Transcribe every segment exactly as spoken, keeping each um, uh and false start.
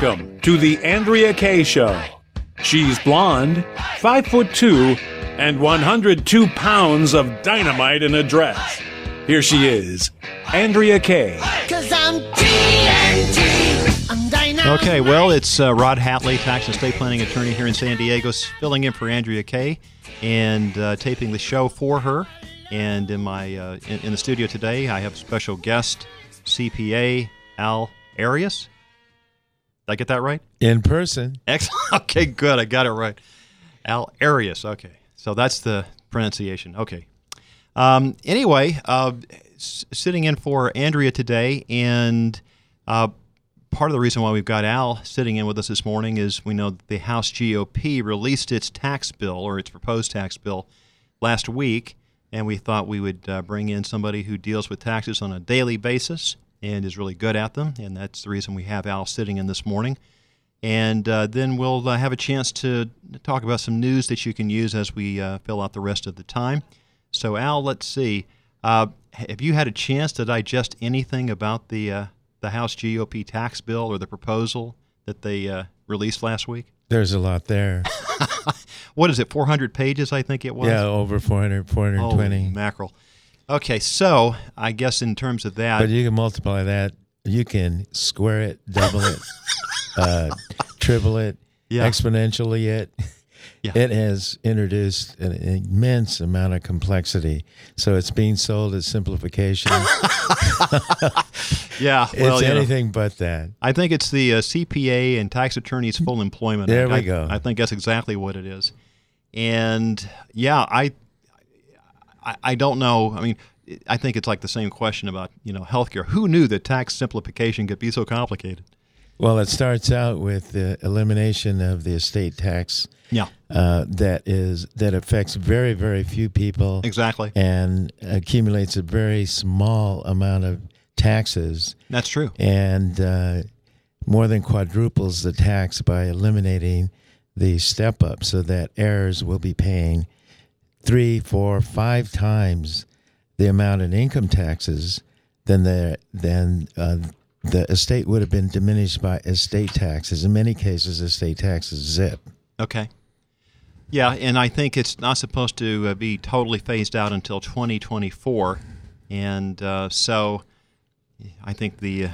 Welcome to the Andrea Kaye Show. She's blonde, five foot two, and one hundred two pounds of dynamite in a dress. Here she is, Andrea Kaye. Cause I'm T N T. I'm dynamite. Okay, well, it's uh, Rod Hatley, tax and estate planning attorney here in San Diego, filling in for Andrea Kaye and uh, taping the show for her. And in my uh, in, in the studio today, I have a special guest, C P A Al Arias. Did I get that right? In person. Excellent. Okay, good. I got it right. Al Arias. Okay. So that's the pronunciation. Okay. Um, anyway, uh, s- sitting in for Andrea today, and uh, part of the reason why we've got Al sitting in with us this morning is we know that the House G O P released its tax bill, or its proposed tax bill, last week. And we thought we would uh, bring in somebody who deals with taxes on a daily basis and is really good at them. And that's the reason we have Al sitting in this morning. And uh, then we'll uh, have a chance to talk about some news that you can use as we uh, fill out the rest of the time. So, Al, let's see. Uh, have you had a chance to digest anything about the uh, the House G O P tax bill or the proposal that they uh, released last week? There's a lot there. What is it, four hundred pages, I think it was? Yeah, over four hundred, four hundred twenty. Oh, mackerel. Okay, so I guess in terms of that... But you can multiply that. You can square it, double it, uh, triple it, yeah. exponentially it. Yeah. It has introduced an immense amount of complexity. So it's being sold as simplification. yeah. Well, it's anything know, but that. I think it's the uh, C P A and tax attorney's full employment. There I, we go. I, I think that's exactly what it is. And, yeah, I, I I don't know. I mean, I think it's like the same question about, you know, healthcare. Who knew that tax simplification could be so complicated? Well, it starts out with the elimination of the estate tax. Yeah, uh, that is that affects very, very few people. Exactly, and accumulates a very small amount of taxes. That's true, and uh, more than quadruples the tax by eliminating the step up, so that heirs will be paying three, four, five times the amount in income taxes than the than. Uh, The estate would have been diminished by estate taxes. In many cases, estate taxes zip. Okay. Yeah, and I think it's not supposed to be totally phased out until twenty twenty-four. And uh, so I think the, uh,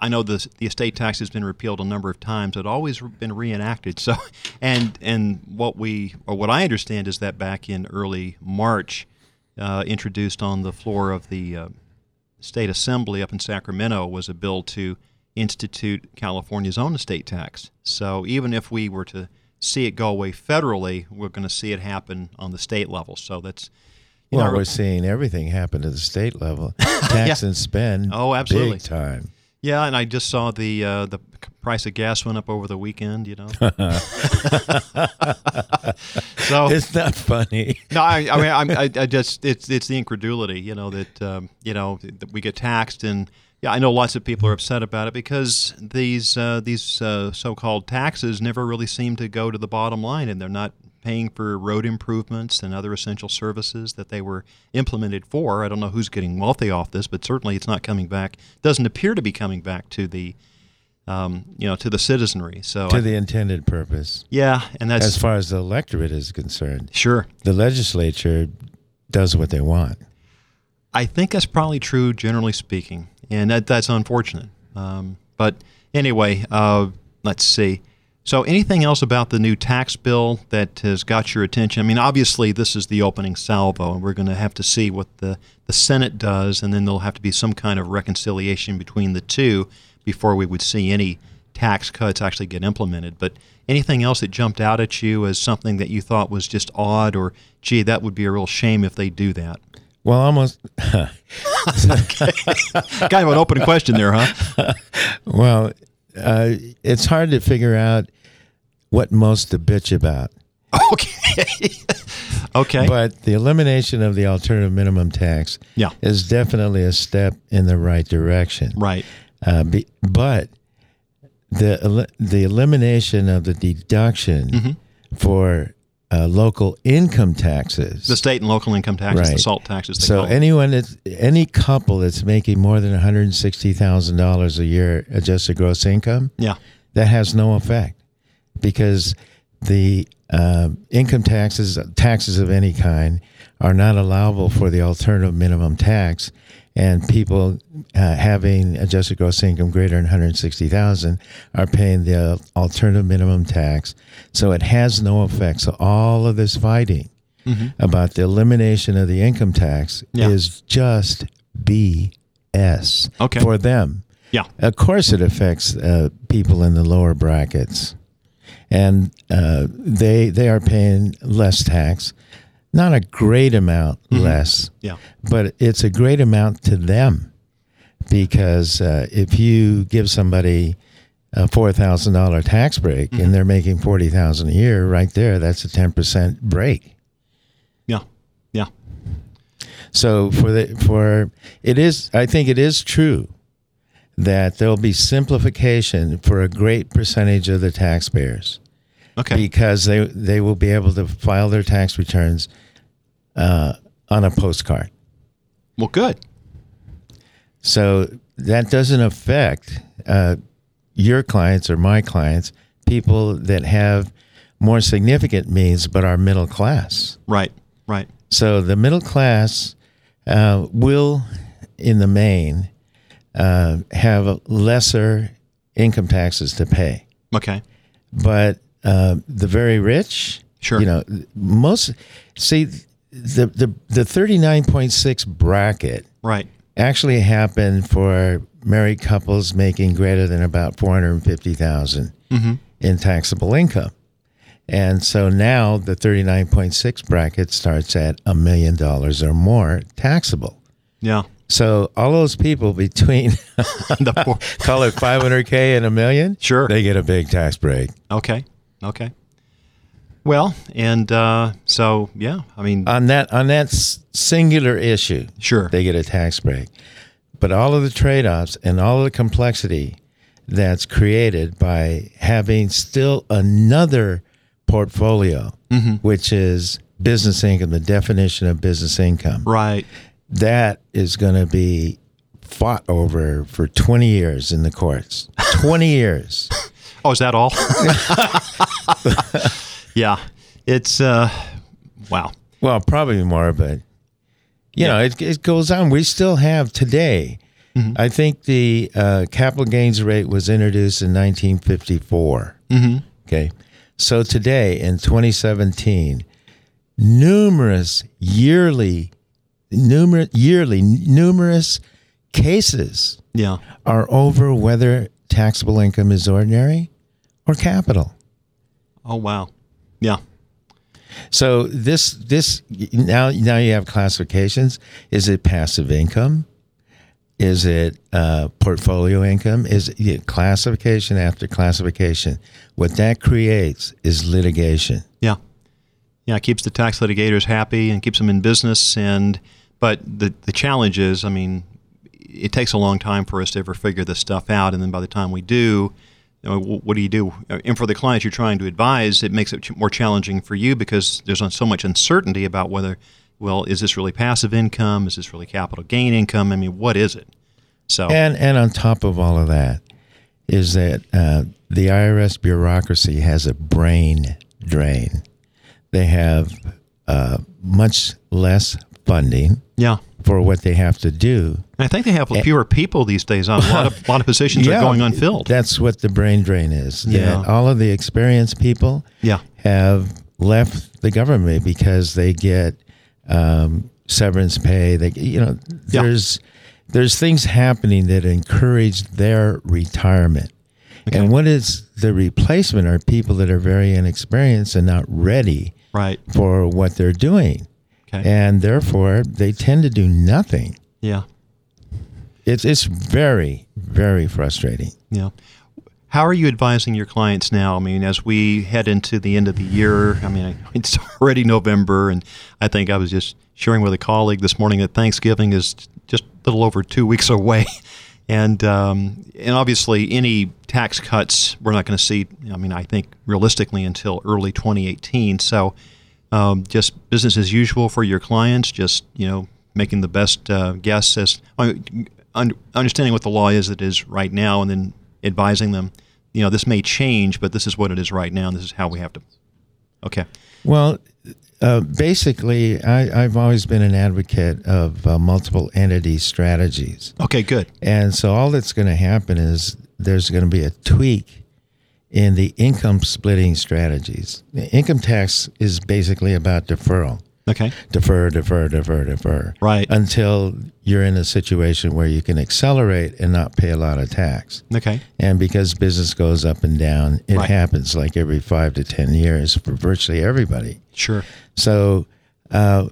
I know the the estate tax has been repealed a number of times. It's always been reenacted. So, and and what we, or what I understand is that back in early March, uh, introduced on the floor of the uh, State Assembly up in Sacramento was a bill to institute California's own estate tax. So even if we were to see it go away federally, we're going to see it happen on the state level. So that's you well, know, we're seeing everything happen at the state level, tax yeah. and spend. Oh, absolutely, big time. Yeah, and I just saw the uh, the price of gas went up over the weekend. You know, so it's not funny. No, I, I mean, I'm, I, I just it's it's the incredulity. You know that um, you know that we get taxed, and yeah, I know lots of people are upset about it because these uh, these uh, so-called taxes never really seem to go to the bottom line, and they're not paying for road improvements and other essential services that they were implemented for. I don't know who's getting wealthy off this, but certainly it's not coming back. Doesn't appear to be coming back to the, um, you know, to the citizenry. So to I, the intended purpose. Yeah, and that's as far as the electorate is concerned. Sure, the legislature does what they want. I think that's probably true, generally speaking, and that that's unfortunate. Um, but anyway, uh, let's see. So anything else about the new tax bill that has got your attention? I mean, obviously, this is the opening salvo, and we're going to have to see what the, the Senate does, and then there'll have to be some kind of reconciliation between the two before we would see any tax cuts actually get implemented. But anything else that jumped out at you as something that you thought was just odd or, gee, that would be a real shame if they do that? Well, almost. Kind of an open question there, huh? Well, Uh, it's hard to figure out what most to bitch about. Okay. okay. But the elimination of the alternative minimum tax yeah. is definitely a step in the right direction. Right. Uh, be, but the the elimination of the deduction mm-hmm. for uh, local income taxes. The state and local income taxes, right. the SALT taxes. They so call anyone, that's, any couple that's making more than one hundred sixty thousand dollars a year adjusted gross income yeah. that has no effect because the uh, income taxes, taxes of any kind, are not allowable for the alternative minimum tax, and people uh, having adjusted gross income greater than one hundred sixty thousand dollars are paying the alternative minimum tax. So it has no effect. So all of this fighting mm-hmm. about the elimination of the income tax yeah. is just B S okay. for them. Yeah. Of course it affects uh, people in the lower brackets, and uh, they they are paying less tax. Not a great amount mm-hmm. less, yeah. but it's a great amount to them, because uh, if you give somebody a four thousand dollars tax break mm-hmm. and they're making forty thousand dollars a year, right there, that's a ten percent break. Yeah, yeah. So for the for it is, I think it is true that there'll be simplification for a great percentage of the taxpayers. Okay. Because they they will be able to file their tax returns uh, on a postcard. Well, good. So that doesn't affect uh, your clients or my clients, people that have more significant means but are middle class. Right, right. So the middle class uh, will, in the main, uh, have lesser income taxes to pay. Okay. But Uh, the very rich, sure. you know, most, see, the the, the thirty-nine point six bracket right. actually happened for married couples making greater than about four hundred fifty thousand dollars mm-hmm. in taxable income. And so now the thirty-nine point six bracket starts at a million dollars or more taxable. Yeah. So all those people between, call it five hundred K and a million, sure, they get a big tax break. Okay. Okay. Well, and uh, so, yeah, I mean. On that on that singular issue, sure, they get a tax break. But all of the trade-offs and all of the complexity that's created by having still another portfolio, mm-hmm. which is business income, the definition of business income. Right. That is going to be fought over for twenty years in the courts. twenty years. Oh, is that all? Yeah. It's, uh, wow. Well, probably more, but, you yeah. know, it it goes on. We still have today, mm-hmm. I think the uh, capital gains rate was introduced in nineteen fifty-four. Mm-hmm. Okay. So today, in twenty seventeen, numerous yearly, numerous, yearly, numerous cases yeah. are over whether taxable income is ordinary or capital. Oh, wow. Yeah. So this, this now, now you have classifications. Is it passive income? Is it uh, portfolio income? Is it yeah, classification after classification? What that creates is litigation. Yeah. Yeah. It keeps the tax litigators happy and keeps them in business. And, but the, the challenge is, I mean, it takes a long time for us to ever figure this stuff out. And then by the time we do, you know, what do you do? And for the clients you're trying to advise, it makes it more challenging for you because there's so much uncertainty about whether, well, is this really passive income? Is this really capital gain income? I mean, what is it? So And, and on top of all of that is that uh, the I R S bureaucracy has a brain drain. They have uh, much less funding. Yeah. For what they have to do. And I think they have fewer people these days. On a lot of, lot of positions yeah, are going unfilled. That's what the brain drain is. Yeah. That all of the experienced people yeah. have left the government because they get um, severance pay. They, you know, there's yeah. there's things happening that encourage their retirement. Okay. And what is the replacement are people that are very inexperienced and not ready right. for what they're doing. And therefore, they tend to do nothing. Yeah. It's it's very, very frustrating. Yeah. How are you advising your clients now? I mean, as we head into the end of the year, I mean, it's already November, and I think I was just sharing with a colleague this morning that Thanksgiving is just a little over two weeks away. And, um, and obviously, any tax cuts we're not going to see, I mean, I think realistically until early twenty eighteen. So, Um, just business as usual for your clients, just, you know, making the best uh, guess as uh, un- understanding what the law is that is right now and then advising them you know, this may change, but this is what it is right now, and this is how we have to. Okay. Well, uh, basically, I, I've always been an advocate of uh, multiple entity strategies. Okay, good. And so all that's going to happen is there's going to be a tweak in the income splitting strategies. The income tax is basically about deferral. Okay. Defer, defer, defer, defer. Right. Until you're in a situation where you can accelerate and not pay a lot of tax. Okay. And because business goes up and down, it right. happens like every five to ten years for virtually everybody. Sure. So uh,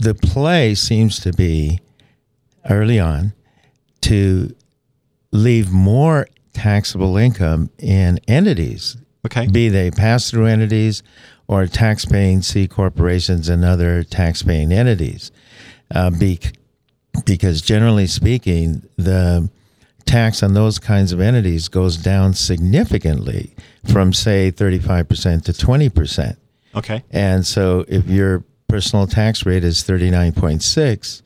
the play seems to be early on to leave more taxable income in entities. Okay. Be they pass-through entities or tax-paying C corporations and other tax-paying entities, uh, be, because generally speaking, the tax on those kinds of entities goes down significantly from, say, thirty-five percent to twenty percent. Okay. And so if your personal tax rate is thirty-nine point six,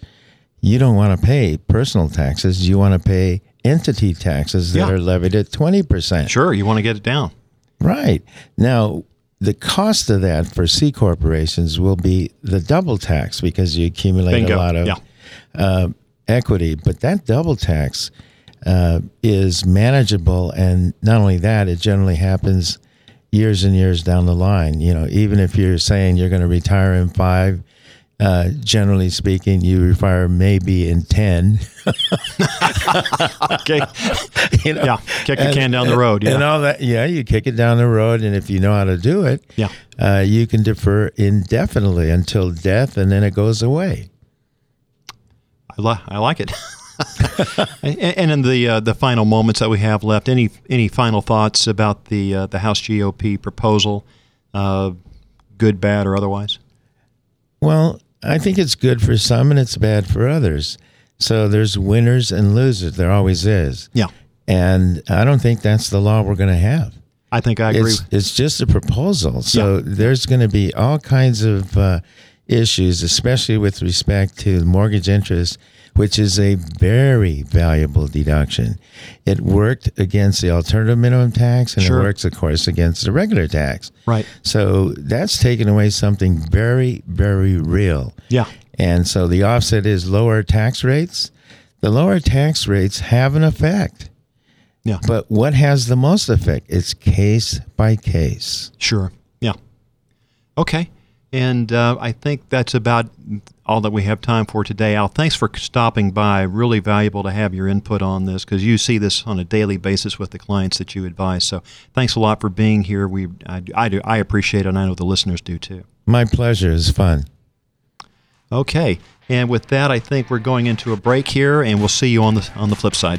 you don't want to pay personal taxes. You want to pay entity taxes that yeah. are levied at twenty percent. Sure, you want to get it down. Right. Now, the cost of that for C corporations will be the double tax because you accumulate Bingo. a lot of yeah. uh, equity. But that double tax uh, is manageable. And not only that, it generally happens years and years down the line. You know, even if you're saying you're going to retire in five, uh, generally speaking, you retire maybe in ten. Okay. You know, yeah, kick and, the can down the road. Yeah. And all that. Yeah, you kick it down the road, and if you know how to do it, yeah. uh, you can defer indefinitely until death, and then it goes away. I, li- I like it. and, and in the uh, the final moments that we have left, any any final thoughts about the uh, the House G O P proposal, uh, good, bad, or otherwise? Well, I think it's good for some, and it's bad for others. So there's winners and losers. There always is. Yeah. And I don't think that's the law we're going to have. I think I agree. It's, it's just a proposal. So yeah. there's going to be all kinds of uh, issues, especially with respect to mortgage interest, which is a very valuable deduction. It worked against the alternative minimum tax, and sure. it works, of course, against the regular tax. Right. So that's taken away something very, very real. Yeah. And so the offset is lower tax rates. The lower tax rates have an effect. Yeah. But what has the most effect? It's case by case. Sure. Yeah. Okay. And uh, I think that's about all that we have time for today. Al, thanks for stopping by. Really valuable to have your input on this because you see this on a daily basis with the clients that you advise. So thanks a lot for being here. We I, I do I appreciate it, and I know the listeners do too. My pleasure. It's fun. Okay, and with that, I think we're going into a break here, and we'll see you on the on the flip side.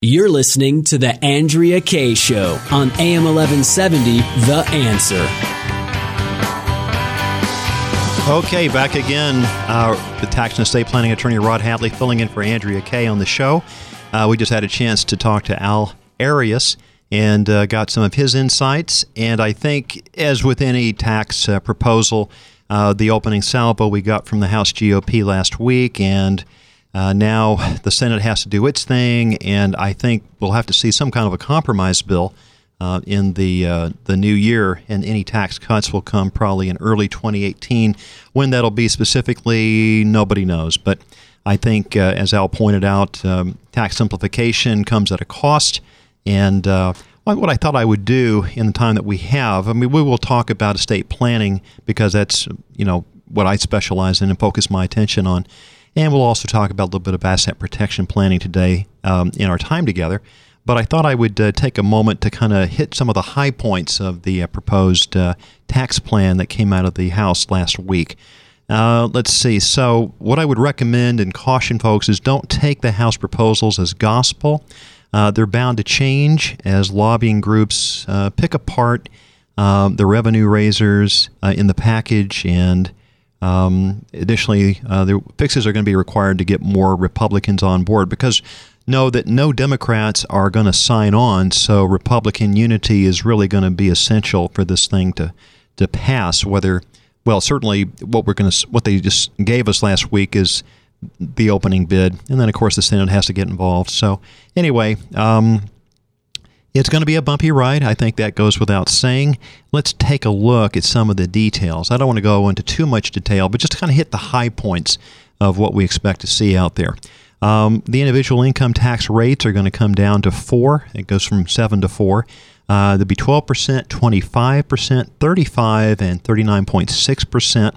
You're listening to The Andrea Kaye Show on A M eleven seventy, The Answer. Okay, back again. Uh, the tax and estate planning attorney Rod Hatley filling in for Andrea Kaye on the show. Uh, we just had a chance to talk to Al Arias and uh, got some of his insights. And I think, as with any tax uh, proposal, uh, the opening salvo we got from the House G O P last week, and Uh, now the Senate has to do its thing, and I think we'll have to see some kind of a compromise bill uh, in the uh, the new year, and any tax cuts will come probably in early twenty eighteen. When that'll be specifically, nobody knows. But I think, uh, as Al pointed out, um, tax simplification comes at a cost, and uh, what I thought I would do in the time that we have, I mean, we will talk about estate planning because that's, you know, what I specialize in and focus my attention on. And we'll also talk about a little bit of asset protection planning today um, in our time together. But I thought I would uh, take a moment to kind of hit some of the high points of the uh, proposed uh, tax plan that came out of the House last week. Uh, let's see. So what I would recommend and caution folks is don't take the House proposals as gospel. Uh, they're bound to change as lobbying groups uh, pick apart uh, the revenue raisers uh, in the package, and Um, additionally, uh, the fixes are going to be required to get more Republicans on board, because know that no Democrats are going to sign on. So Republican unity is really going to be essential for this thing to, to pass. Whether, well, certainly what we're going to, what they just gave us last week is the opening bid, and then of course the Senate has to get involved. So anyway, um, it's going to be a bumpy ride. I think that goes without saying. Let's take a look at some of the details. I don't want to go into too much detail, but just to kind of hit the high points of what we expect to see out there. Um, the individual income tax rates are going to come down to four. It goes from seven to four. Uh, there'll be twelve percent, twenty-five percent, thirty-five percent, and thirty-nine point six percent.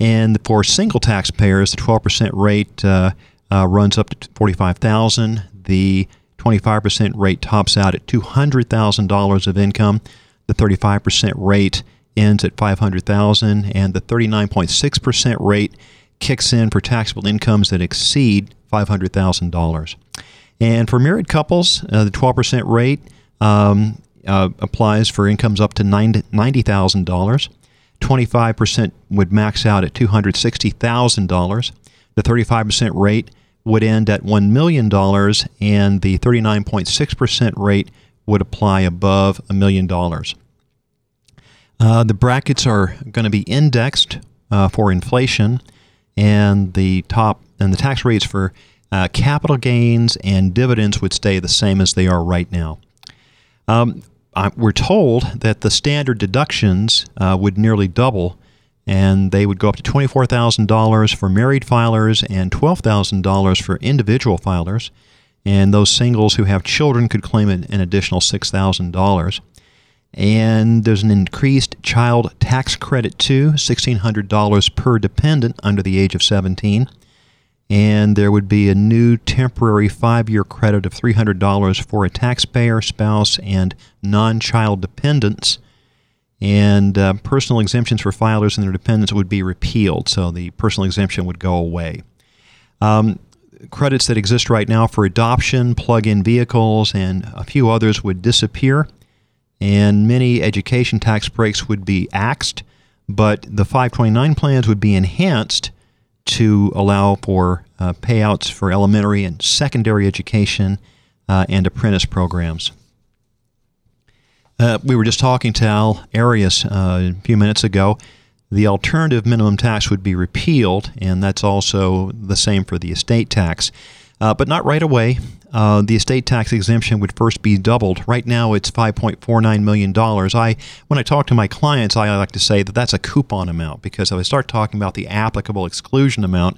And for single taxpayers, the twelve percent rate uh, uh, runs up to forty-five thousand dollars. The twenty-five percent rate tops out at two hundred thousand dollars of income. The thirty-five percent rate ends at five hundred thousand dollars, and the thirty-nine point six percent rate kicks in for taxable incomes that exceed five hundred thousand dollars. And for married couples, uh, the twelve percent rate um, uh, applies for incomes up to ninety thousand dollars. twenty-five percent would max out at two hundred sixty thousand dollars. The thirty-five percent rate would end at one million dollars, and the thirty-nine point six percent rate would apply above a million dollars. Uh, the brackets are going to be indexed uh, for inflation, and the top and the tax rates for uh, capital gains and dividends would stay the same as they are right now. Um, I, we're told that the standard deductions uh, would nearly double, and they would go up to twenty-four thousand dollars for married filers and twelve thousand dollars for individual filers. And those singles who have children could claim an, an additional six thousand dollars. And there's an increased child tax credit too, one thousand six hundred dollars per dependent under the age of seventeen. And there would be a new temporary five-year credit of three hundred dollars for a taxpayer, spouse, and non-child dependents. And uh, personal exemptions for filers and their dependents would be repealed, so the personal exemption would go away. Um, credits that exist right now for adoption, plug-in vehicles, and a few others would disappear, and many education tax breaks would be axed, but the five twenty-nine plans would be enhanced to allow for uh, payouts for elementary and secondary education uh, and apprentice programs. Uh, we were just talking to Al Arias uh, a few minutes ago. The alternative minimum tax would be repealed, and that's also the same for the estate tax. Uh, but not right away. Uh, the estate tax exemption would first be doubled. Right now it's five point four nine million dollars. I, when I talk to my clients, I like to say that that's a coupon amount, because if I start talking about the applicable exclusion amount,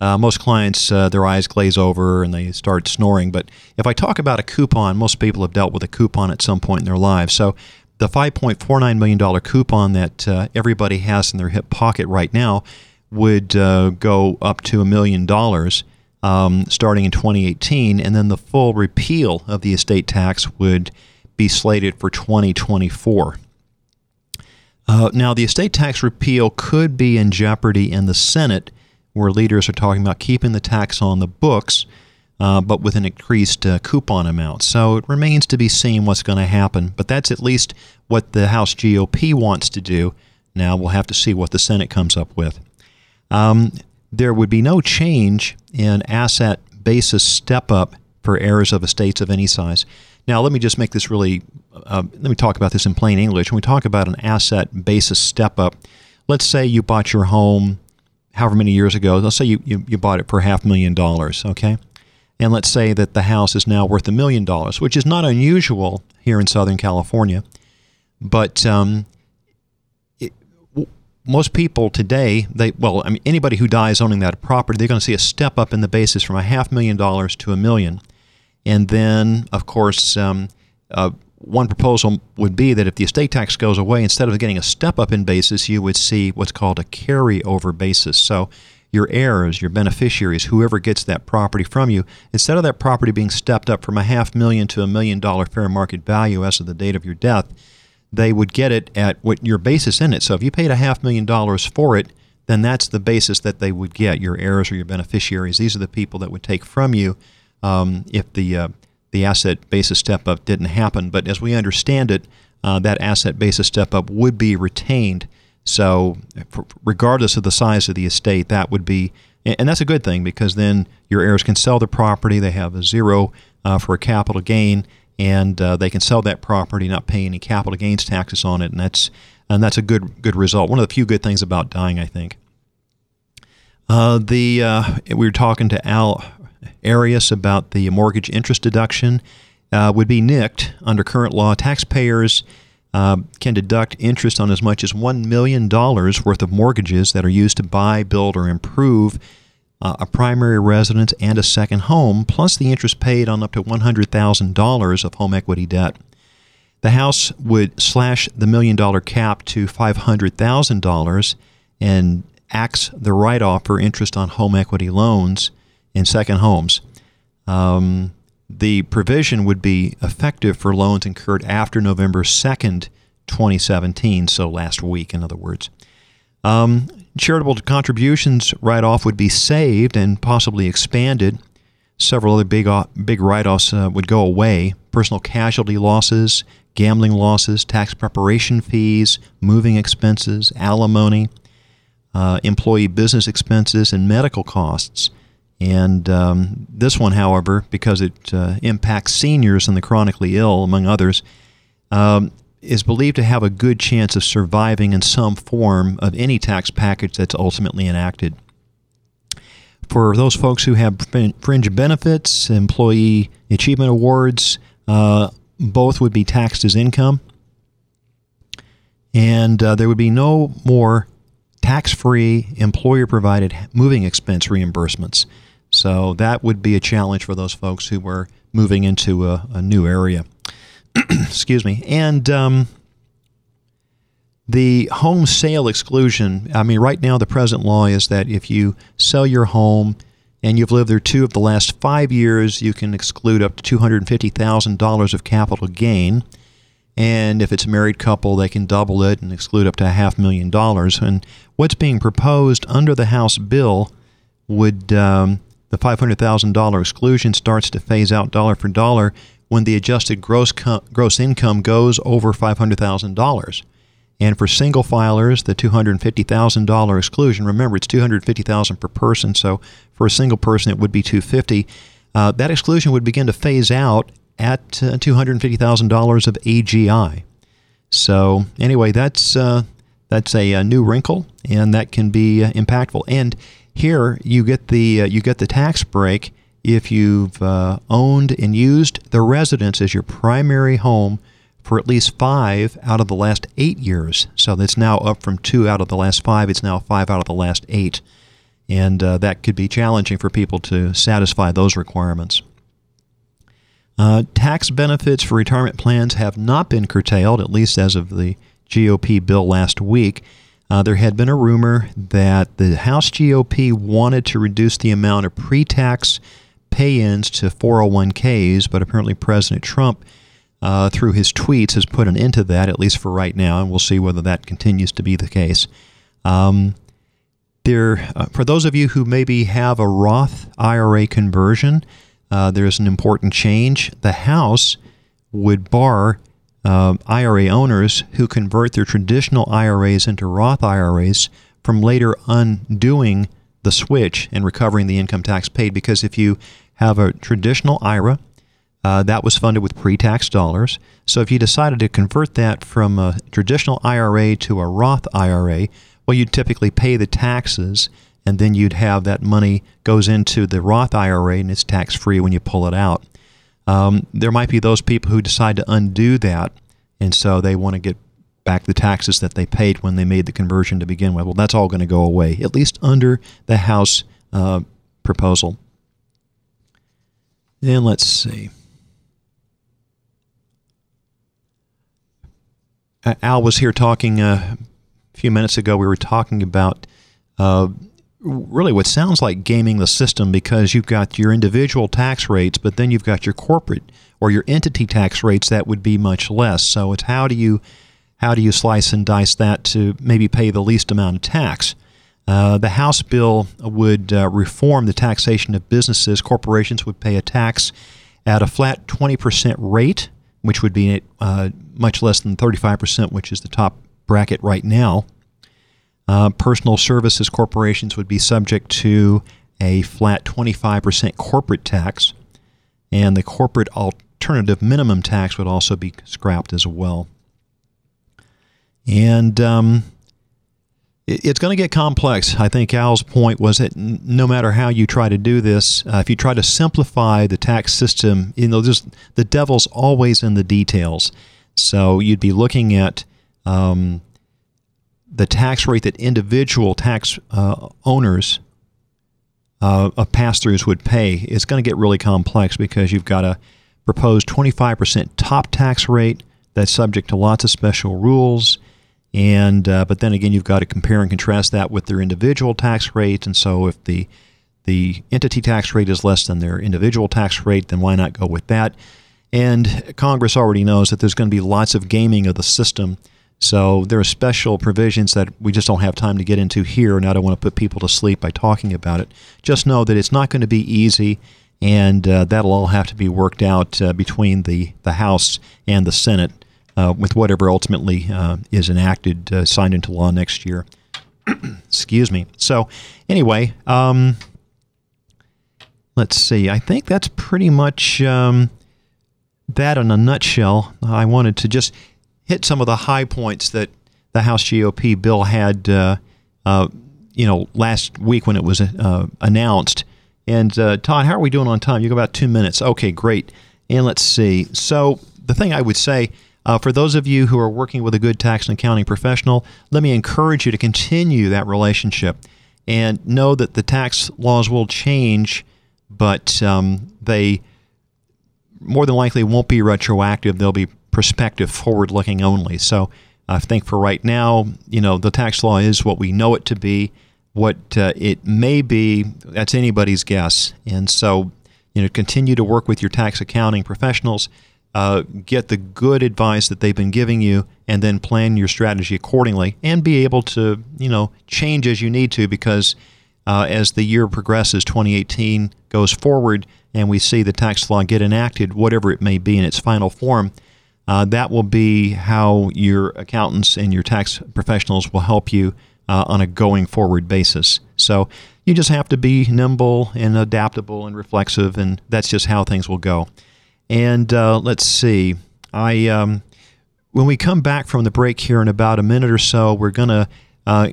Uh, most clients, uh, their eyes glaze over and they start snoring. But if I talk about a coupon, most people have dealt with a coupon at some point in their lives. So the five point four nine million dollars coupon that uh, everybody has in their hip pocket right now would uh, go up to a million dollars um, starting in twenty eighteen. And then the full repeal of the estate tax would be slated for twenty twenty-four. Uh, now, the estate tax repeal could be in jeopardy in the Senate, where leaders are talking about keeping the tax on the books, uh, but with an increased uh, coupon amount. So it remains to be seen what's going to happen, but that's at least what the House G O P wants to do. Now we'll have to see what the Senate comes up with. Um, there would be no change in asset basis step-up for heirs of estates of any size. Now let me just make this really, uh, let me talk about this in plain English. When we talk about an asset basis step-up, let's say you bought your home however many years ago. Let's say you, you, you bought it for half a million dollars, okay? And let's say that the house is now worth a million dollars, which is not unusual here in Southern California. But um, it, w- most people today, they well, I mean, anybody who dies owning that property, they're going to see a step up in the basis from a half million dollars to a million. And then, of course, um, uh, one proposal would be that if the estate tax goes away, instead of getting a step-up in basis, you would see what's called a carryover basis. So your heirs, your beneficiaries, whoever gets that property from you, instead of that property being stepped up from a half million to a million dollar fair market value as of the date of your death, they would get it at what your basis in it. So if you paid a half million dollars for it, then that's the basis that they would get, your heirs or your beneficiaries. These are the people that would take from you um, if the... Uh, the asset basis step-up didn't happen. But as we understand it, uh, that asset basis step-up would be retained. So regardless of the size of the estate, that would be, and that's a good thing, because then your heirs can sell the property. They have a zero uh, for a capital gain, and uh, they can sell that property, not pay any capital gains taxes on it. And that's and that's a good good result. One of the few good things about dying, I think. Uh, the uh, we were talking to Al Arias about the mortgage interest deduction uh, would be nicked under current law. Taxpayers uh, can deduct interest on as much as one million dollars worth of mortgages that are used to buy, build, or improve uh, a primary residence and a second home, plus the interest paid on up to one hundred thousand dollars of home equity debt. The House would slash the million-dollar cap to five hundred thousand dollars and axe the write-off for interest on home equity loans in second homes. Um, the provision would be effective for loans incurred after November second, twenty seventeen, so last week, in other words. Um, charitable contributions write-off would be saved and possibly expanded. Several other big big write-offs uh, would go away. Personal casualty losses, gambling losses, tax preparation fees, moving expenses, alimony, uh, employee business expenses, and medical costs. And um, this one, however, because it uh, impacts seniors and the chronically ill, among others, um, is believed to have a good chance of surviving in some form of any tax package that's ultimately enacted. For those folks who have fringe benefits, employee achievement awards, uh, both would be taxed as income. And uh, there would be no more tax-free, employer-provided moving expense reimbursements. So that would be a challenge for those folks who were moving into a, a new area. Excuse me. And um, the home sale exclusion, I mean, right now the present law is that if you sell your home and you've lived there two of the last five years, you can exclude up to two hundred fifty thousand dollars of capital gain. And if it's a married couple, they can double it and exclude up to a half million dollars. And what's being proposed under the House bill would um, the five hundred thousand dollars exclusion starts to phase out dollar for dollar when the adjusted gross com- gross income goes over five hundred thousand dollars. And for single filers, the two hundred fifty thousand dollars exclusion, remember it's two hundred fifty thousand dollars per person, so for a single person it would be two hundred fifty thousand dollars. Uh, that exclusion would begin to phase out at two hundred fifty thousand dollars of A G I. So anyway, that's uh, that's a, a new wrinkle, and that can be uh, impactful. And here you get the uh, you get the tax break if you've uh, owned and used the residence as your primary home for at least five out of the last eight years. So that's now up from two out of the last five. It's now five out of the last eight. and uh, that could be challenging for people to satisfy those requirements. Uh, tax benefits for retirement plans have not been curtailed, at least as of the G O P bill last week. Uh, there had been a rumor that the House G O P wanted to reduce the amount of pre-tax pay-ins to four oh one Ks, but apparently President Trump, uh, through his tweets, has put an end to that, at least for right now, and we'll see whether that continues to be the case. Um, there, uh, for those of you who maybe have a Roth I R A conversion, uh, there's an important change. The House would bar Uh, I R A owners who convert their traditional I R As into Roth I R As from later undoing the switch and recovering the income tax paid, because if you have a traditional I R A, uh, that was funded with pre-tax dollars. So if you decided to convert that from a traditional I R A to a Roth I R A, well, you'd typically pay the taxes, and then you'd have that money goes into the Roth I R A, and it's tax-free when you pull it out. Um, there might be those people who decide to undo that, and so they want to get back the taxes that they paid when they made the conversion to begin with. Well, that's all going to go away, at least under the House uh, proposal. And let's see. Al was here talking uh, a few minutes ago. We were talking about uh, really what sounds like gaming the system, because you've got your individual tax rates, but then you've got your corporate or your entity tax rates that would be much less. So it's how do you how do you slice and dice that to maybe pay the least amount of tax? Uh, the House bill would uh, reform the taxation of businesses. Corporations would pay a tax at a flat twenty percent rate, which would be uh, much less than thirty-five percent, which is the top bracket right now. Uh, personal services corporations would be subject to a flat twenty-five percent corporate tax, and the corporate alternative minimum tax would also be scrapped as well. And um, it, it's going to get complex. I think Al's point was that n- no matter how you try to do this, uh, if you try to simplify the tax system, you know, just, the devil's always in the details. So you'd be looking at Um, the tax rate that individual tax uh, owners uh, of pass-throughs would pay. It's going to get really complex because you've got a proposed twenty-five percent top tax rate that's subject to lots of special rules, and uh, but then again, you've got to compare and contrast that with their individual tax rates, and so if the the entity tax rate is less than their individual tax rate, then why not go with that? And Congress already knows that there's going to be lots of gaming of the system. So there are special provisions that we just don't have time to get into here, and I don't want to put people to sleep by talking about it. Just know that it's not going to be easy, and uh, that'll all have to be worked out uh, between the, the House and the Senate uh, with whatever ultimately uh, is enacted, uh, signed into law next year. Excuse me. So anyway, um, let's see. I think that's pretty much um, that in a nutshell. I wanted to just hit some of the high points that the House G O P bill had, uh, uh, you know, last week when it was uh, announced. And uh, Todd, how are we doing on time? You got about two minutes. Okay, great. And let's see. So the thing I would say, uh, for those of you who are working with a good tax and accounting professional, let me encourage you to continue that relationship and know that the tax laws will change, but um, they more than likely won't be retroactive. They'll be perspective, forward-looking only. So I think for right now, you know, the tax law is what we know it to be. What uh, it may be, that's anybody's guess. And so, you know, continue to work with your tax accounting professionals, uh, get the good advice that they've been giving you, and then plan your strategy accordingly and be able to, you know, change as you need to, because uh, as the year progresses, twenty eighteen goes forward, and we see the tax law get enacted, whatever it may be in its final form, Uh, that will be how your accountants and your tax professionals will help you uh, on a going forward basis. So you just have to be nimble and adaptable and reflexive, and that's just how things will go. And uh, let's see. I um, when we come back from the break here in about a minute or so, we're going to uh,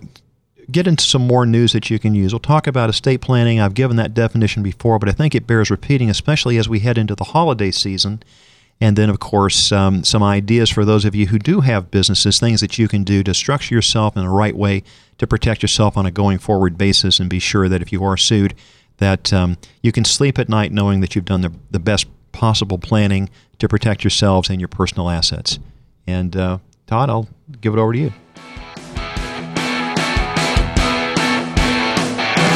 get into some more news that you can use. We'll talk about estate planning. I've given that definition before, but I think it bears repeating, especially as we head into the holiday season. And then, of course, um, some ideas for those of you who do have businesses, things that you can do to structure yourself in the right way to protect yourself on a going forward basis and be sure that if you are sued, that um, you can sleep at night knowing that you've done the, the best possible planning to protect yourselves and your personal assets. And uh, Todd, I'll give it over to you.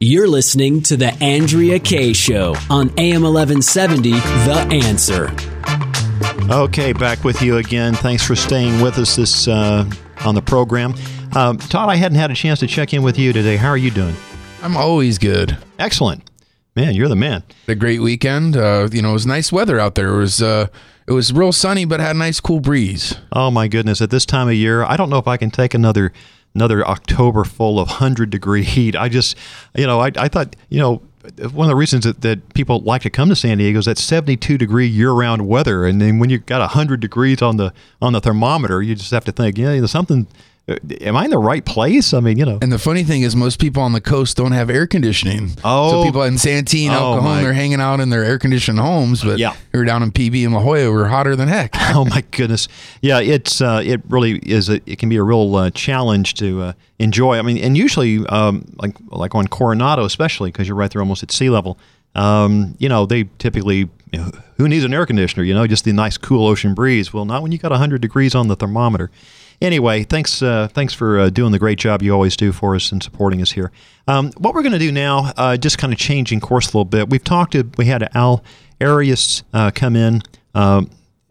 You're listening to The Andrea Kaye Show on A M eleven seventy, The Answer. Okay, back with you again. Thanks for staying with us this uh, on the program. Um, Todd, I hadn't had a chance to check in with you today. How are you doing? I'm always good. Excellent. Man, you're the man. The great weekend. Uh, you know, it was nice weather out there. It was, uh, it was real sunny, but had a nice cool breeze. Oh, my goodness. At this time of year, I don't know if I can take another... Another October full of one hundred degree heat. I just, you know, I, I thought, you know, one of the reasons that, that people like to come to San Diego is that seventy-two degree year-round weather. And then when you've got one hundred degrees on the on the thermometer, you just have to think, yeah, you know, something, am I in the right place? I mean, you know. And the funny thing is most people on the coast don't have air conditioning. Oh. So people in Santee and oh Oklahoma, they're hanging out in their air-conditioned homes. But yeah. We're down in P B and La Jolla, we're hotter than heck. Oh, my goodness. Yeah, it's uh, it really is. A, it can be a real uh, challenge to uh, enjoy. I mean, and usually, um, like like on Coronado especially, because you're right there almost at sea level, um, you know, they typically, you know, who needs an air conditioner? You know, just the nice, cool ocean breeze. Well, not when you got one hundred degrees on the thermometer. Anyway, thanks uh, thanks for uh, doing the great job you always do for us and supporting us here. Um, what we're going to do now, uh, just kind of changing course a little bit. We've talked to, we had Al Arias uh, come in uh,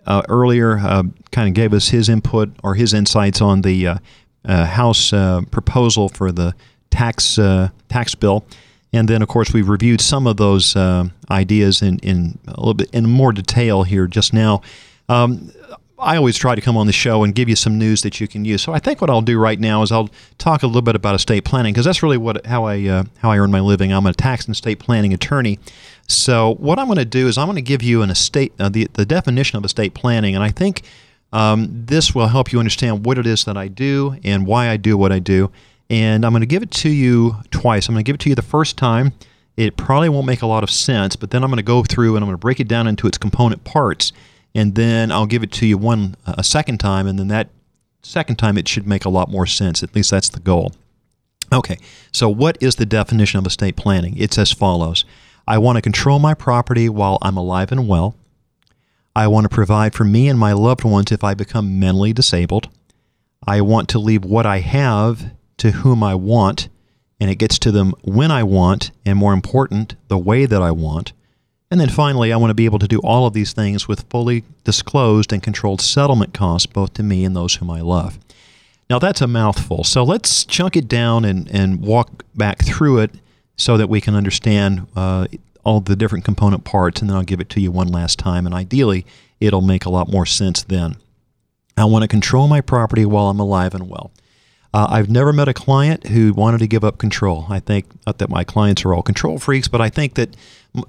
uh, earlier, uh, kind of gave us his input or his insights on the uh, uh, House uh, proposal for the tax uh, tax bill. And then, of course, we've reviewed some of those uh, ideas in, in a little bit in more detail here just now. Um I always try to come on the show and give you some news that you can use. So I think what I'll do right now is I'll talk a little bit about estate planning because that's really what how I uh, how I earn my living. I'm a tax and estate planning attorney. So what I'm going to do is I'm going to give you an estate uh, the the definition of estate planning, and I think um, this will help you understand what it is that I do and why I do what I do. And I'm going to give it to you twice. I'm going to give it to you the first time. It probably won't make a lot of sense, but then I'm going to go through and I'm going to break it down into its component parts. And then I'll give it to you one a second time, and then that second time it should make a lot more sense. At least that's the goal. Okay, so what is the definition of estate planning? It's as follows. I want to control my property while I'm alive and well. I want to provide for me and my loved ones if I become mentally disabled. I want to leave what I have to whom I want, and it gets to them when I want, and more important, the way that I want. And then finally, I want to be able to do all of these things with fully disclosed and controlled settlement costs, both to me and those whom I love. Now, that's a mouthful. So let's chunk it down and, and walk back through it so that we can understand uh, all the different component parts, and then I'll give it to you one last time, and ideally it'll make a lot more sense then. I want to control my property while I'm alive and well. Uh, I've never met a client who wanted to give up control. I think, not that my clients are all control freaks, but I think that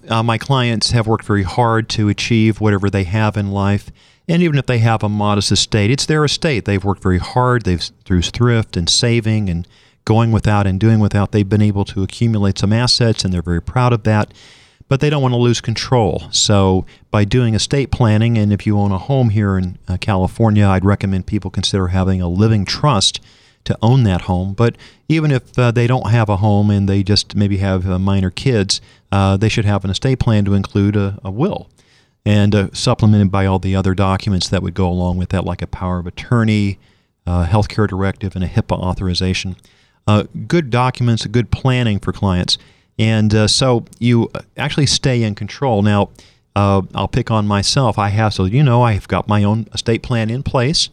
uh, my clients have worked very hard to achieve whatever they have in life. And even if they have a modest estate, it's their estate. They've worked very hard. They've, through thrift and saving and going without and doing without, they've been able to accumulate some assets, and they're very proud of that. But they don't want to lose control. So by doing estate planning, and if you own a home here in uh, California, I'd recommend people consider having a living trust to own that home. But even if uh, they don't have a home and they just maybe have uh, minor kids, uh, they should have an estate plan to include a, a will, and uh, supplemented by all the other documents that would go along with that, like a power of attorney, uh, healthcare directive, and a HIPAA authorization. Uh, good documents, good planning for clients. And uh, so you actually stay in control. Now, uh, I'll pick on myself. I have, so you know, I've got my own estate plan in place.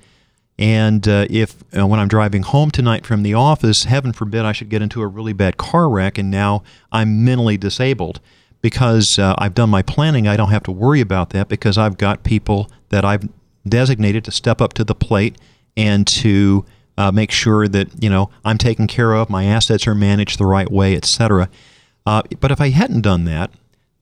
And uh, if uh, when I'm driving home tonight from the office, heaven forbid I should get into a really bad car wreck, and now I'm mentally disabled because uh, I've done my planning. I don't have to worry about that because I've got people that I've designated to step up to the plate and to uh, make sure that, you know, I'm taken care of, my assets are managed the right way, et cetera. Uh, but if I hadn't done that,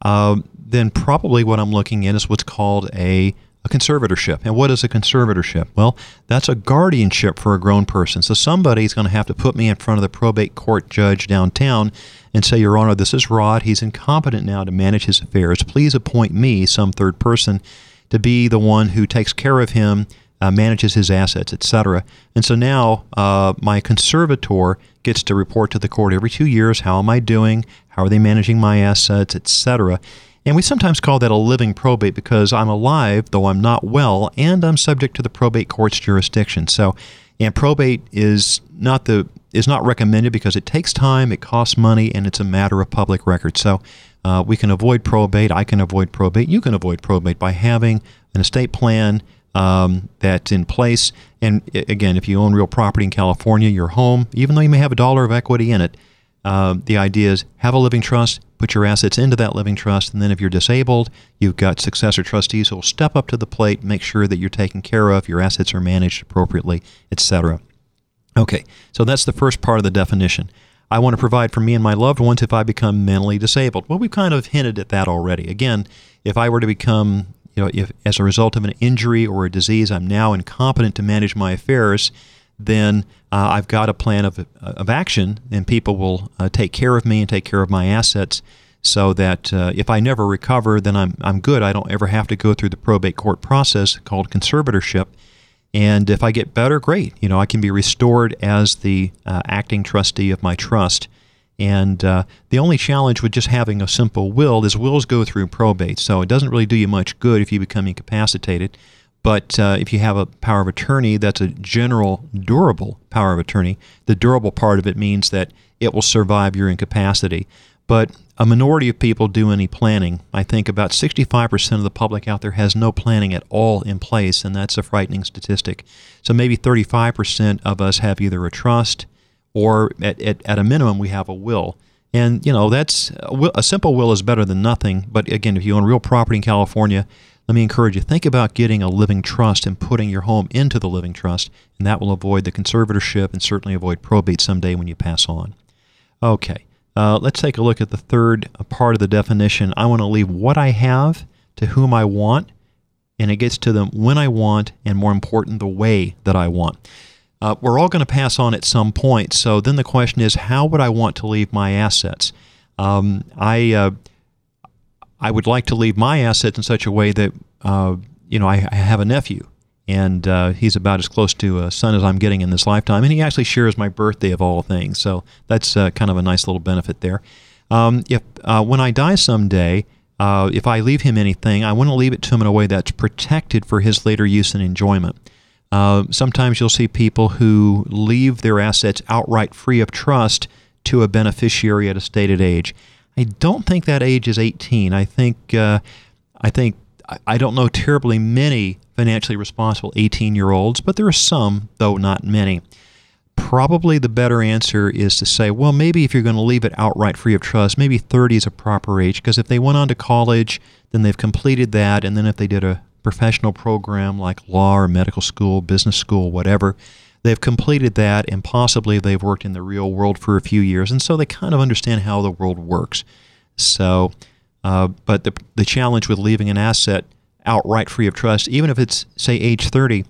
uh, then probably what I'm looking at is what's called a A conservatorship. And what is a conservatorship? Well, that's a guardianship for a grown person. So somebody's going to have to put me in front of the probate court judge downtown and say, Your Honor, this is Rod. He's incompetent now to manage his affairs. Please appoint me, some third person, to be the one who takes care of him, uh, manages his assets, et cetera. And so now uh, my conservator gets to report to the court every two years, how am I doing? How are they managing my assets, et cetera. And we sometimes call that a living probate because I'm alive, though I'm not well, and I'm subject to the probate court's jurisdiction. So, and probate is not the is not recommended because it takes time, it costs money, and it's a matter of public record. So uh, we can avoid probate. I can avoid probate. You can avoid probate by having an estate plan um, that's in place. And again, if you own real property in California, your home, even though you may have a dollar of equity in it, Uh, the idea is have a living trust, put your assets into that living trust, and then if you're disabled, you've got successor trustees who will step up to the plate, make sure that you're taken care of, your assets are managed appropriately, et cetera. Okay, so that's the first part of the definition. I want to provide for me and my loved ones if I become mentally disabled. Well, we've kind of hinted at that already. Again, if I were to become, you know, if as a result of an injury or a disease, I'm now incompetent to manage my affairs, then uh, I've got a plan of of action, and people will uh, take care of me and take care of my assets so that uh, if I never recover, then I'm I'm good. I don't ever have to go through the probate court process called conservatorship. And if I get better, great. You know, I can be restored as the uh, acting trustee of my trust. And uh, the only challenge with just having a simple will is wills go through probate, so it doesn't really do you much good if you become incapacitated. But uh, if you have a power of attorney, that's a general durable power of attorney. The durable part of it means that it will survive your incapacity. But a minority of people do any planning. I think about sixty-five percent of the public out there has no planning at all in place, and that's a frightening statistic. So maybe thirty-five percent of us have either a trust or at, at, at a minimum we have a will. And, you know, that's a simple will is better than nothing. But again, if you own real property in California, let me encourage you, think about getting a living trust and putting your home into the living trust, and that will avoid the conservatorship and certainly avoid probate someday when you pass on. Okay, uh, let's take a look at the third part of the definition. I want to leave what I have to whom I want, and it gets to them when I want, and more important, the way that I want. Uh, we're all going to pass on at some point, so then the question is, how would I want to leave my assets? Um, I... Uh, I would like to leave my assets in such a way that, uh, you know, I, I have a nephew, and uh, he's about as close to a son as I'm getting in this lifetime, and he actually shares my birthday of all things, so that's uh, kind of a nice little benefit there. Um, if uh, when I die someday, uh, if I leave him anything, I want to leave it to him in a way that's protected for his later use and enjoyment. Uh, sometimes you'll see people who leave their assets outright free of trust to a beneficiary at a stated age. I don't think that age is eighteen. I think uh, I think I don't know terribly many financially responsible eighteen-year-olds, but there are some, though not many. probably the better answer is to say, well, maybe if you're going to leave it outright free of trust, maybe thirty is a proper age, because if they went on to college, then they've completed that, and then if they did a professional program like law or medical school, business school, whatever, they've completed that, and possibly they've worked in the real world for a few years, and so they kind of understand how the world works. So, uh, but the, the challenge with leaving an asset outright free of trust, even if it's, say, age thirty,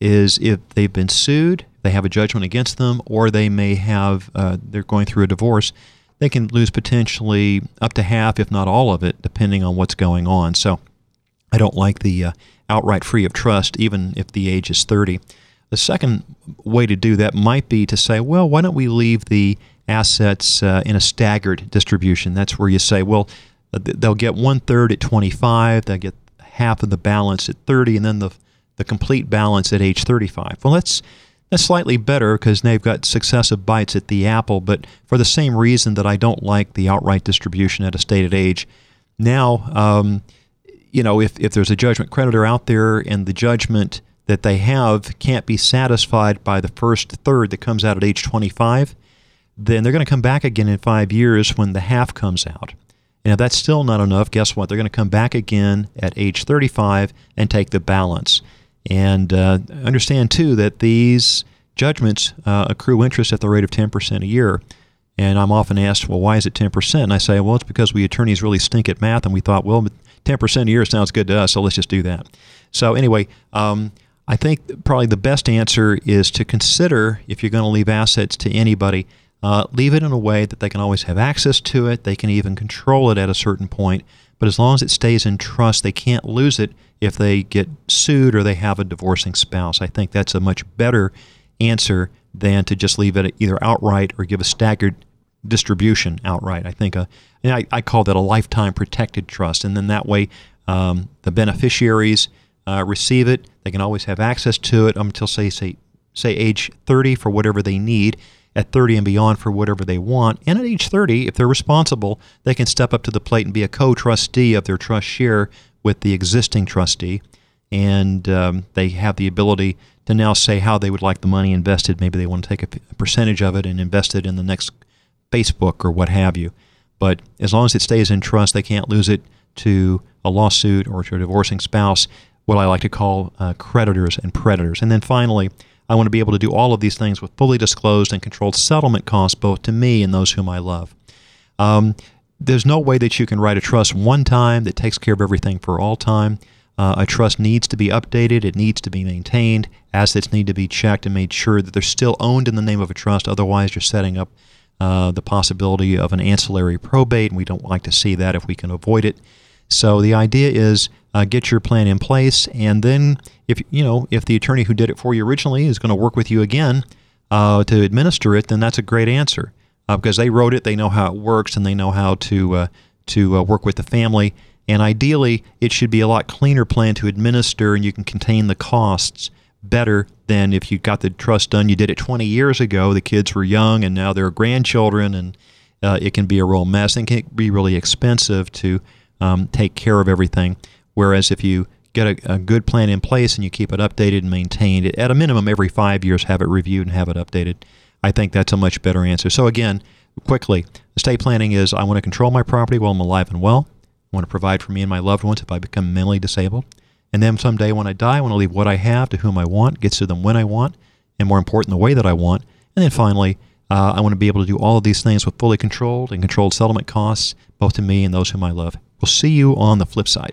is if they've been sued, they have a judgment against them, or they may have, uh, they're going through a divorce, they can lose potentially up to half, if not all of it, depending on what's going on. So I don't like the uh, outright free of trust, even if the age is thirty. The second way to do that might be to say, well, why don't we leave the assets uh, in a staggered distribution? That's where you say, well, they'll get one-third at twenty-five, they'll get half of the balance at thirty, and then the, the complete balance at age thirty-five. Well, that's That's slightly better because they've got successive bites at the apple, but for the same reason that I don't like the outright distribution at a stated age. Now, um, you know, if, if there's a judgment creditor out there and the judgment that they have can't be satisfied by the first third that comes out at age twenty-five, then they're going to come back again in five years when the half comes out. And if that's still not enough, guess what? They're going to come back again at age thirty-five and take the balance. And uh, understand, too, that these judgments uh, accrue interest at the rate of ten percent a year. And I'm often asked, well, why is it ten percent? And I say, well, it's because we attorneys really stink at math, and we thought, well, ten percent a year sounds good to us, so let's just do that. So anyway, um, I think probably the best answer is to consider, if you're going to leave assets to anybody, uh, leave it in a way that they can always have access to it. They can even control it at a certain point. But as long as it stays in trust, they can't lose it if they get sued or they have a divorcing spouse. I think that's a much better answer than to just leave it either outright or give a staggered distribution outright. I think a, and I, I call that a lifetime protected trust. And then that way um, the beneficiaries uh, receive it. They can always have access to it until, say, say, say age thirty for whatever they need, at thirty and beyond for whatever they want. And at age thirty, if they're responsible, they can step up to the plate and be a co-trustee of their trust share with the existing trustee. And um, they have the ability to now say how they would like the money invested. Maybe they want to take a, a percentage of it and invest it in the next Facebook or what have you. But as long as it stays in trust, they can't lose it to a lawsuit or to a divorcing spouse, what I like to call uh, creditors and predators. And then finally, I want to be able to do all of these things with fully disclosed and controlled settlement costs, both to me and those whom I love. Um, there's no way that you can write a trust one time that takes care of everything for all time. Uh, a trust needs to be updated. It needs to be maintained. Assets need to be checked and made sure that they're still owned in the name of a trust. Otherwise, you're setting up uh, the possibility of an ancillary probate, and we don't like to see that if we can avoid it. So the idea is uh, get your plan in place, and then if you know if the attorney who did it for you originally is going to work with you again uh, to administer it, then that's a great answer uh, because they wrote it, they know how it works, and they know how to uh, to uh, work with the family. And ideally, it should be a lot cleaner plan to administer, and you can contain the costs better than if you got the trust done. You did it twenty years ago. The kids were young, and now they're grandchildren, and uh, it can be a real mess. And it can be really expensive to Um, take care of everything, whereas if you get a, a good plan in place and you keep it updated and maintained, at a minimum every five years have it reviewed and have it updated, I think that's a much better answer. So again, quickly, estate planning is I want to control my property while I'm alive and well. I want to provide for me and my loved ones if I become mentally disabled. And then someday when I die, I want to leave what I have to whom I want, gets to them when I want, and more important, the way that I want. And then finally, uh, I want to be able to do all of these things with fully controlled and controlled settlement costs, both to me and those whom I love. We'll see you on the flip side.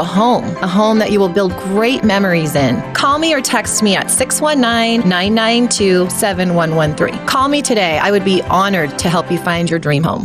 A home, a home that you will build great memories in. Call me or text me at six one nine, nine nine two, seven one one three. Call me today. I would be honored to help you find your dream home.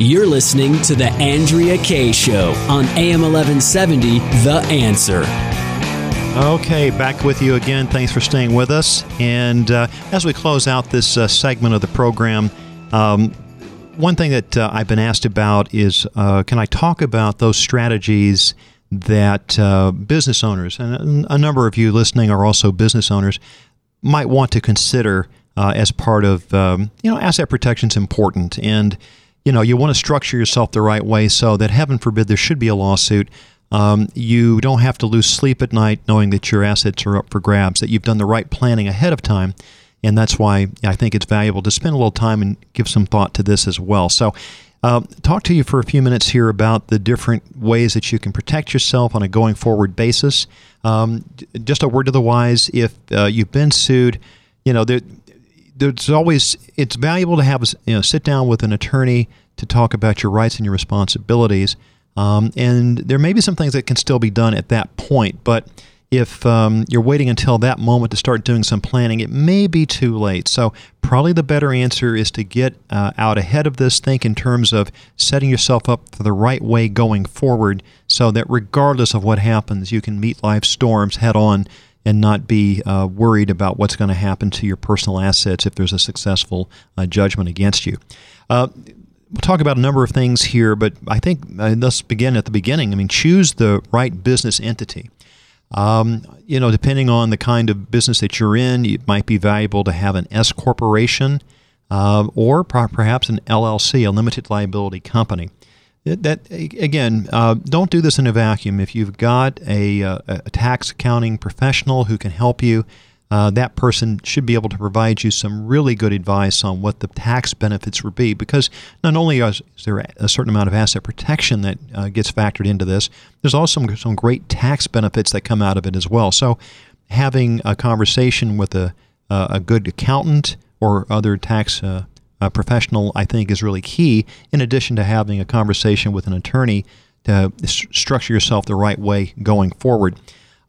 You're listening to The Andrea Kaye Show on A M eleven seventy, The Answer. Okay, back with you again. Thanks for staying with us. And uh, as we close out this uh, segment of the program, um, one thing that uh, I've been asked about is, uh, can I talk about those strategies that uh, business owners, and a number of you listening are also business owners, might want to consider uh, as part of, um, you know, asset protection is important. And you know, you want to structure yourself the right way so that, heaven forbid, there should be a lawsuit. Um, you don't have to lose sleep at night knowing that your assets are up for grabs, that you've done the right planning ahead of time. And that's why I think it's valuable to spend a little time and give some thought to this as well. So uh, talk to you for a few minutes here about the different ways that you can protect yourself on a going forward basis. Um, just a word to the wise, if uh, you've been sued, you know, there. There's always, it's valuable to have a you know, sit down with an attorney to talk about your rights and your responsibilities. Um, and there may be some things that can still be done at that point. But if um, you're waiting until that moment to start doing some planning, it may be too late. So probably the better answer is to get uh, out ahead of this, think in terms of setting yourself up for the right way going forward so that regardless of what happens, you can meet life's storms head on and not be uh, worried about what's going to happen to your personal assets if there's a successful uh, judgment against you. Uh, we'll talk about a number of things here, but I think uh, let's begin at the beginning. I mean, choose the right business entity. Um, you know, depending on the kind of business that you're in, it might be valuable to have an S corporation uh, or perhaps an L L C, a limited liability company. That again, uh, don't do this in a vacuum. If you've got a, a, a tax accounting professional who can help you, uh, that person should be able to provide you some really good advice on what the tax benefits would be. Because not only is there a certain amount of asset protection that uh, gets factored into this, there's also some, some great tax benefits that come out of it as well. So, having a conversation with a uh, a good accountant or other tax uh, Uh, professional, I think, is really key, in addition to having a conversation with an attorney to st- structure yourself the right way going forward.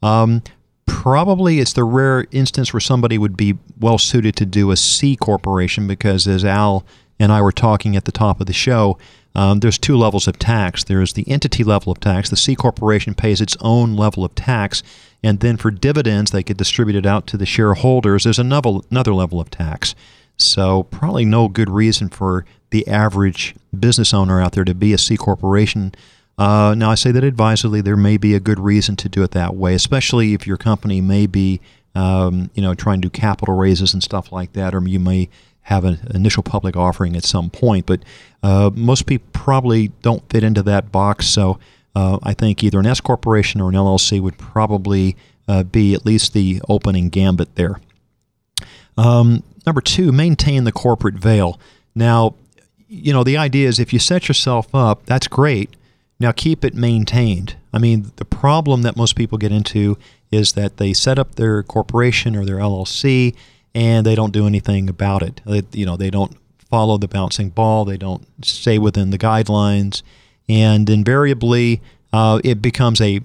Um, probably it's the rare instance where somebody would be well suited to do a C corporation because, as Al and I were talking at the top of the show, um, there's two levels of tax. There's the entity level of tax. The C corporation pays its own level of tax, and then for dividends, they get distributed out to the shareholders. There's another, another level of tax. So probably no good reason for the average business owner out there to be a C corporation. Uh, now, I say that advisedly. There may be a good reason to do it that way, especially if your company may be, um, you know, trying to do capital raises and stuff like that, or you may have an initial public offering at some point. But uh, most people probably don't fit into that box. So uh, I think either an S corporation or an L L C would probably uh, be at least the opening gambit there. Um, number two, maintain the corporate veil. Now, you know, the idea is if you set yourself up, that's great. Now keep it maintained. I mean, the problem that most people get into is that they set up their corporation or their L L C and they don't do anything about it. They, you know, they don't follow the bouncing ball. They don't stay within the guidelines. And invariably, uh, it becomes a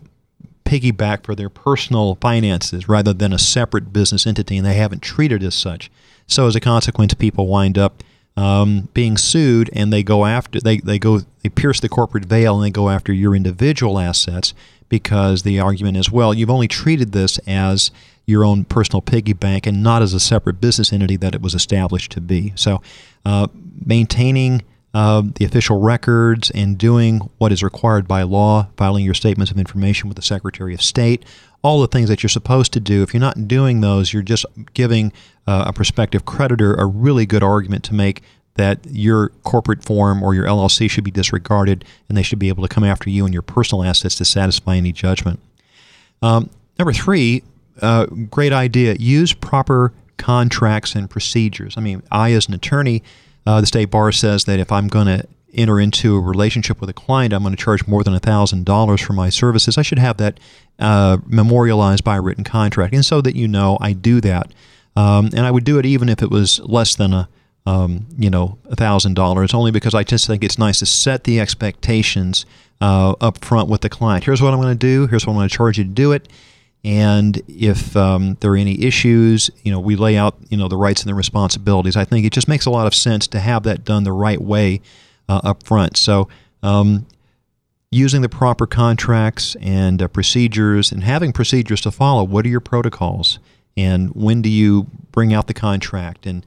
piggyback for their personal finances rather than a separate business entity, and they haven't treated it as such. So as a consequence, people wind up um, being sued, and they go after they they go they pierce the corporate veil and they go after your individual assets because the argument is, well, you've only treated this as your own personal piggy bank and not as a separate business entity that it was established to be. So uh, maintaining uh, the official records and doing what is required by law, filing your statements of information with the Secretary of State, all the things that you're supposed to do. If you're not doing those, you're just giving uh, a prospective creditor a really good argument to make that your corporate form or your L L C should be disregarded and they should be able to come after you and your personal assets to satisfy any judgment. Um, number three, uh, great idea, use proper contracts and procedures. I mean, I as an attorney, uh, the state bar says that if I'm going to enter into a relationship with a client, I'm going to charge more than one thousand dollars for my services. I should have that uh, memorialized by a written contract. And so that you know I do that. Um, and I would do it even if it was less than a Um, you know, one thousand dollars, only because I just think it's nice to set the expectations uh, up front with the client. Here's what I'm going to do. Here's what I'm going to charge you to do it. And if um, there are any issues, you know, we lay out, you know, the rights and the responsibilities. I think it just makes a lot of sense to have that done the right way uh, up front. So um, using the proper contracts and uh, procedures and having procedures to follow. What are your protocols? And when do you bring out the contract? And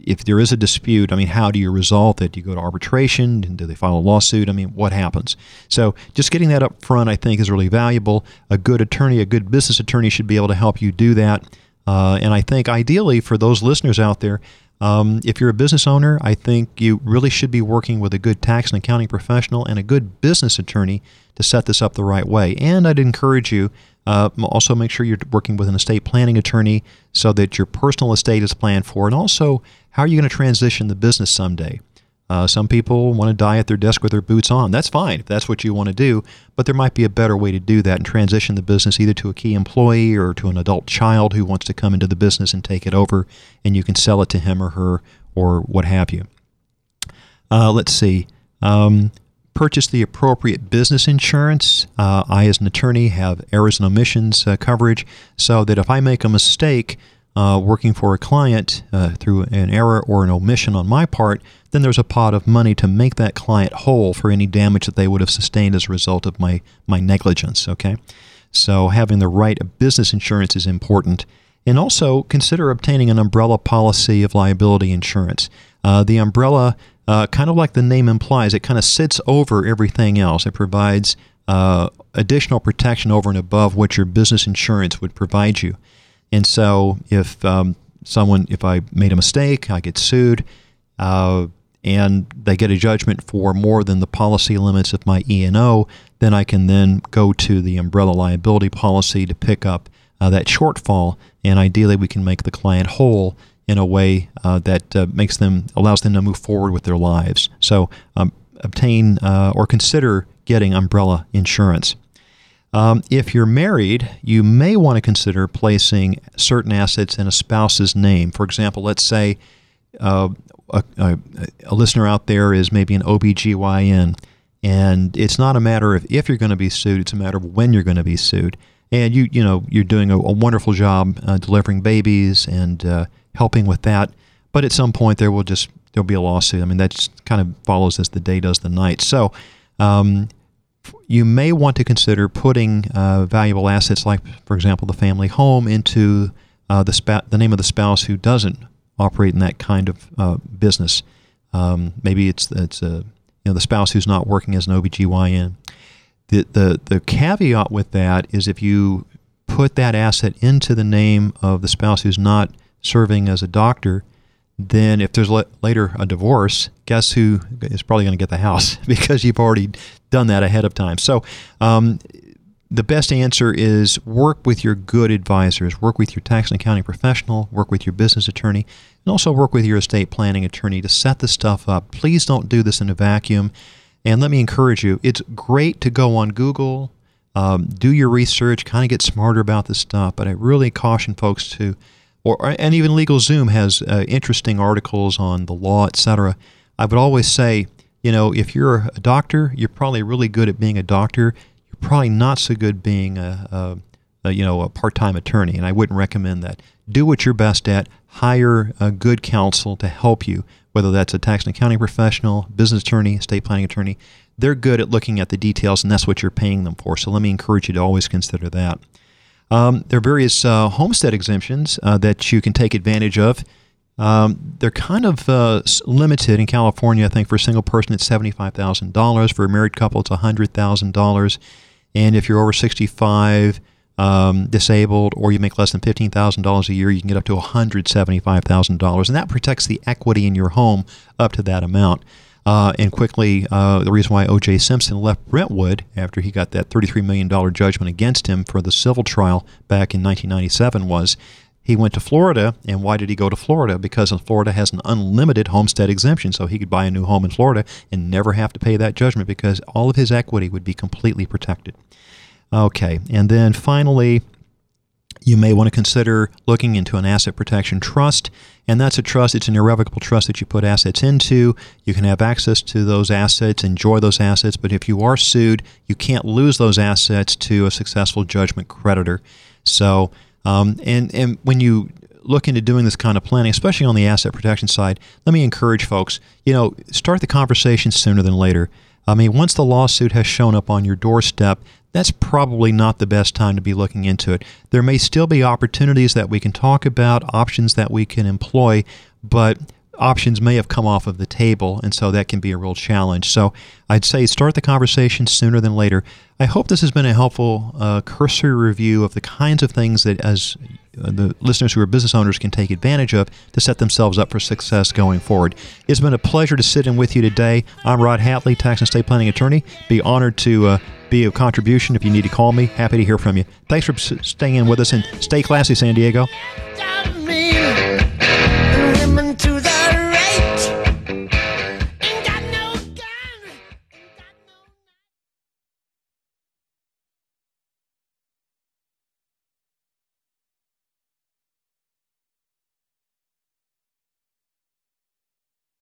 if there is a dispute, I mean, how do you resolve it? Do you go to arbitration? Do they file a lawsuit? I mean, what happens? So just getting that up front, I think, is really valuable. A good attorney, a good business attorney should be able to help you do that. Uh, and I think ideally for those listeners out there, um, if you're a business owner, I think you really should be working with a good tax and accounting professional and a good business attorney to set this up the right way. And I'd encourage you Uh, also make sure you're working with an estate planning attorney so that your personal estate is planned for. And also, how are you going to transition the business someday? Uh, some people want to die at their desk with their boots on. That's fine if that's what you want to do, but there might be a better way to do that and transition the business either to a key employee or to an adult child who wants to come into the business and take it over, and you can sell it to him or her or what have you. Uh, let's see. Um, Purchase the appropriate business insurance. Uh, I, as an attorney, have errors and omissions uh, coverage so that if I make a mistake uh, working for a client uh, through an error or an omission on my part, then there's a pot of money to make that client whole for any damage that they would have sustained as a result of my, my negligence, okay? So having the right business insurance is important. And also consider obtaining an umbrella policy of liability insurance. Uh, the umbrella Uh, kind of like the name implies, it kind of sits over everything else. It provides uh, additional protection over and above what your business insurance would provide you. And so if um, someone, if I made a mistake, I get sued, uh, and they get a judgment for more than the policy limits of my E and O, then I can then go to the umbrella liability policy to pick up uh, that shortfall, and ideally we can make the client whole in a way uh, that uh, makes them, allows them to move forward with their lives. So um, obtain uh, or consider getting umbrella insurance. Um, if you're married, you may want to consider placing certain assets in a spouse's name. For example, let's say uh, a, a, a listener out there is maybe an O B G Y N, and it's not a matter of if you're going to be sued, it's a matter of when you're going to be sued. And you, you know, you're doing a, a wonderful job uh, delivering babies and uh, helping with that, but at some point there will just there'll be a lawsuit. I mean, that just kind of follows as the day does the night. So um, you may want to consider putting uh, valuable assets, like for example the family home, into uh, the spa- the name of the spouse who doesn't operate in that kind of uh, business. Um, maybe it's it's a uh, you know the spouse who's not working as an O B G Y N. The the the caveat with that is if you put that asset into the name of the spouse who's not serving as a doctor, then if there's le- later a divorce, guess who is probably going to get the house because you've already done that ahead of time. So um, the best answer is work with your good advisors, work with your tax and accounting professional, work with your business attorney, and also work with your estate planning attorney to set this stuff up. Please don't do this in a vacuum. And let me encourage you, it's great to go on Google, um, do your research, kind of get smarter about this stuff, but I really caution folks to Or, and even LegalZoom has uh, interesting articles on the law, et cetera. I would always say, you know, if you're a doctor, you're probably really good at being a doctor. You're probably not so good being a, a, a you know, a part-time attorney, and I wouldn't recommend that. Do what you're best at. Hire a good counsel to help you, whether that's a tax and accounting professional, business attorney, estate planning attorney. They're good at looking at the details, and that's what you're paying them for. So let me encourage you to always consider that. Um, there are various uh, homestead exemptions uh, that you can take advantage of Um, they're kind of uh, limited in California, I think, for a single person it's seventy-five thousand dollars. For a married couple, it's one hundred thousand dollars. And if you're over sixty-five, um, disabled, or you make less than fifteen thousand dollars a year, you can get up to one hundred seventy-five thousand dollars. And that protects the equity in your home up to that amount. Uh, and quickly, uh, the reason why O J Simpson left Brentwood after he got that thirty-three million dollars judgment against him for the civil trial back in nineteen ninety-seven was he went to Florida. And why did he go to Florida? Because Florida has an unlimited homestead exemption, so he could buy a new home in Florida and never have to pay that judgment because all of his equity would be completely protected. Okay, and then finally, you may want to consider looking into an asset protection trust, and that's a trust. It's an irrevocable trust that you put assets into. You can have access to those assets, enjoy those assets, but if you are sued, you can't lose those assets to a successful judgment creditor. So, um, and, and when you look into doing this kind of planning, especially on the asset protection side, let me encourage folks, you know, start the conversation sooner than later. I mean, once the lawsuit has shown up on your doorstep, that's probably not the best time to be looking into it. There may still be opportunities that we can talk about, options that we can employ, but options may have come off of the table, and so that can be a real challenge. So I'd say start the conversation sooner than later. I hope this has been a helpful uh, cursory review of the kinds of things that as uh, the listeners who are business owners can take advantage of to set themselves up for success going forward. It's been a pleasure to sit in with you today. I'm Rod Hatley, tax and estate planning attorney. Be honored to uh, be of contribution. If you need to call me, happy to hear from you. Thanks for staying in with us, and stay classy, San Diego.